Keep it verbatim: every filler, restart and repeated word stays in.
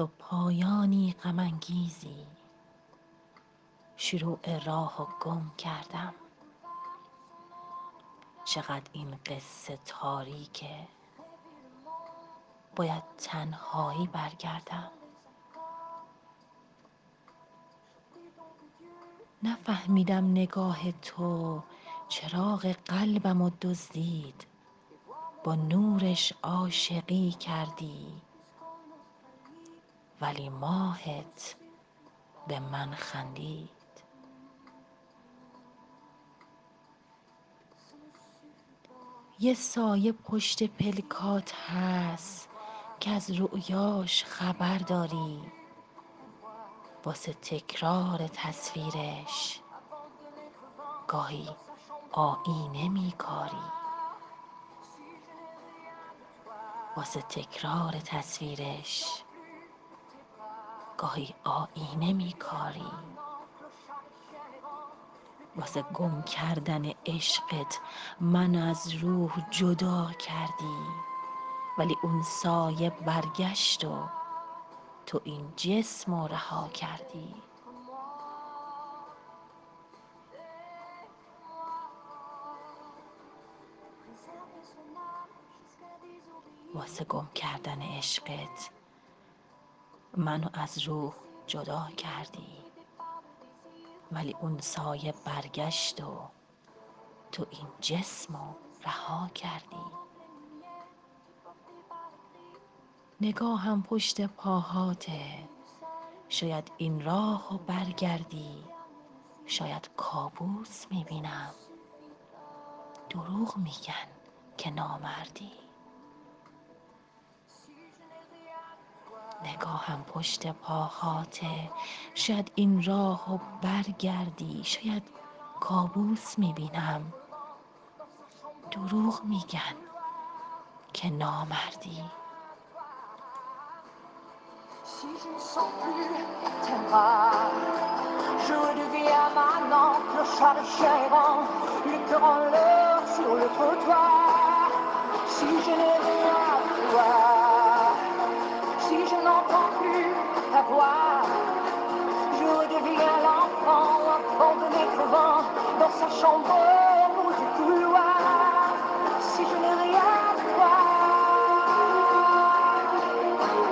و پایانی غم‌انگیزی، شروع راه و گم کردم. چقدر این قصه تاریکه، باید تنهایی برگردم. نفهمیدم نگاه تو چراغ قلبم و دزدید، با نورش عاشقی کردی، ولی ماهت به من خندید. یه سایه پشت پلکات هست که از رؤیاش خبر داری، واسه تکرار تصویرش گاهی آینه میکاری، واسه تکرار تصویرش گاهی آینه میکاری، واسه گم کردن عشقت من از روح جدا کردی، ولی اون سایه برگشت و تو این جسم رها کردی. واسه گم کردن عشقت منو از روح جدا کردی، ولی اون سایه برگشت و تو این جسمو رها کردی. نگاهم پشت پاهاته، شاید این راهو برگردی، شاید کابوس میبینم. دروغ میگن که نامردی. نگاهم پشت پاهاته، شاید این راهو برگردی، شاید کابوس میبینم. دروغ میگن که نامردی. Je redeviens l'enfant, l'enfant de mes couvents, dans sa chambre.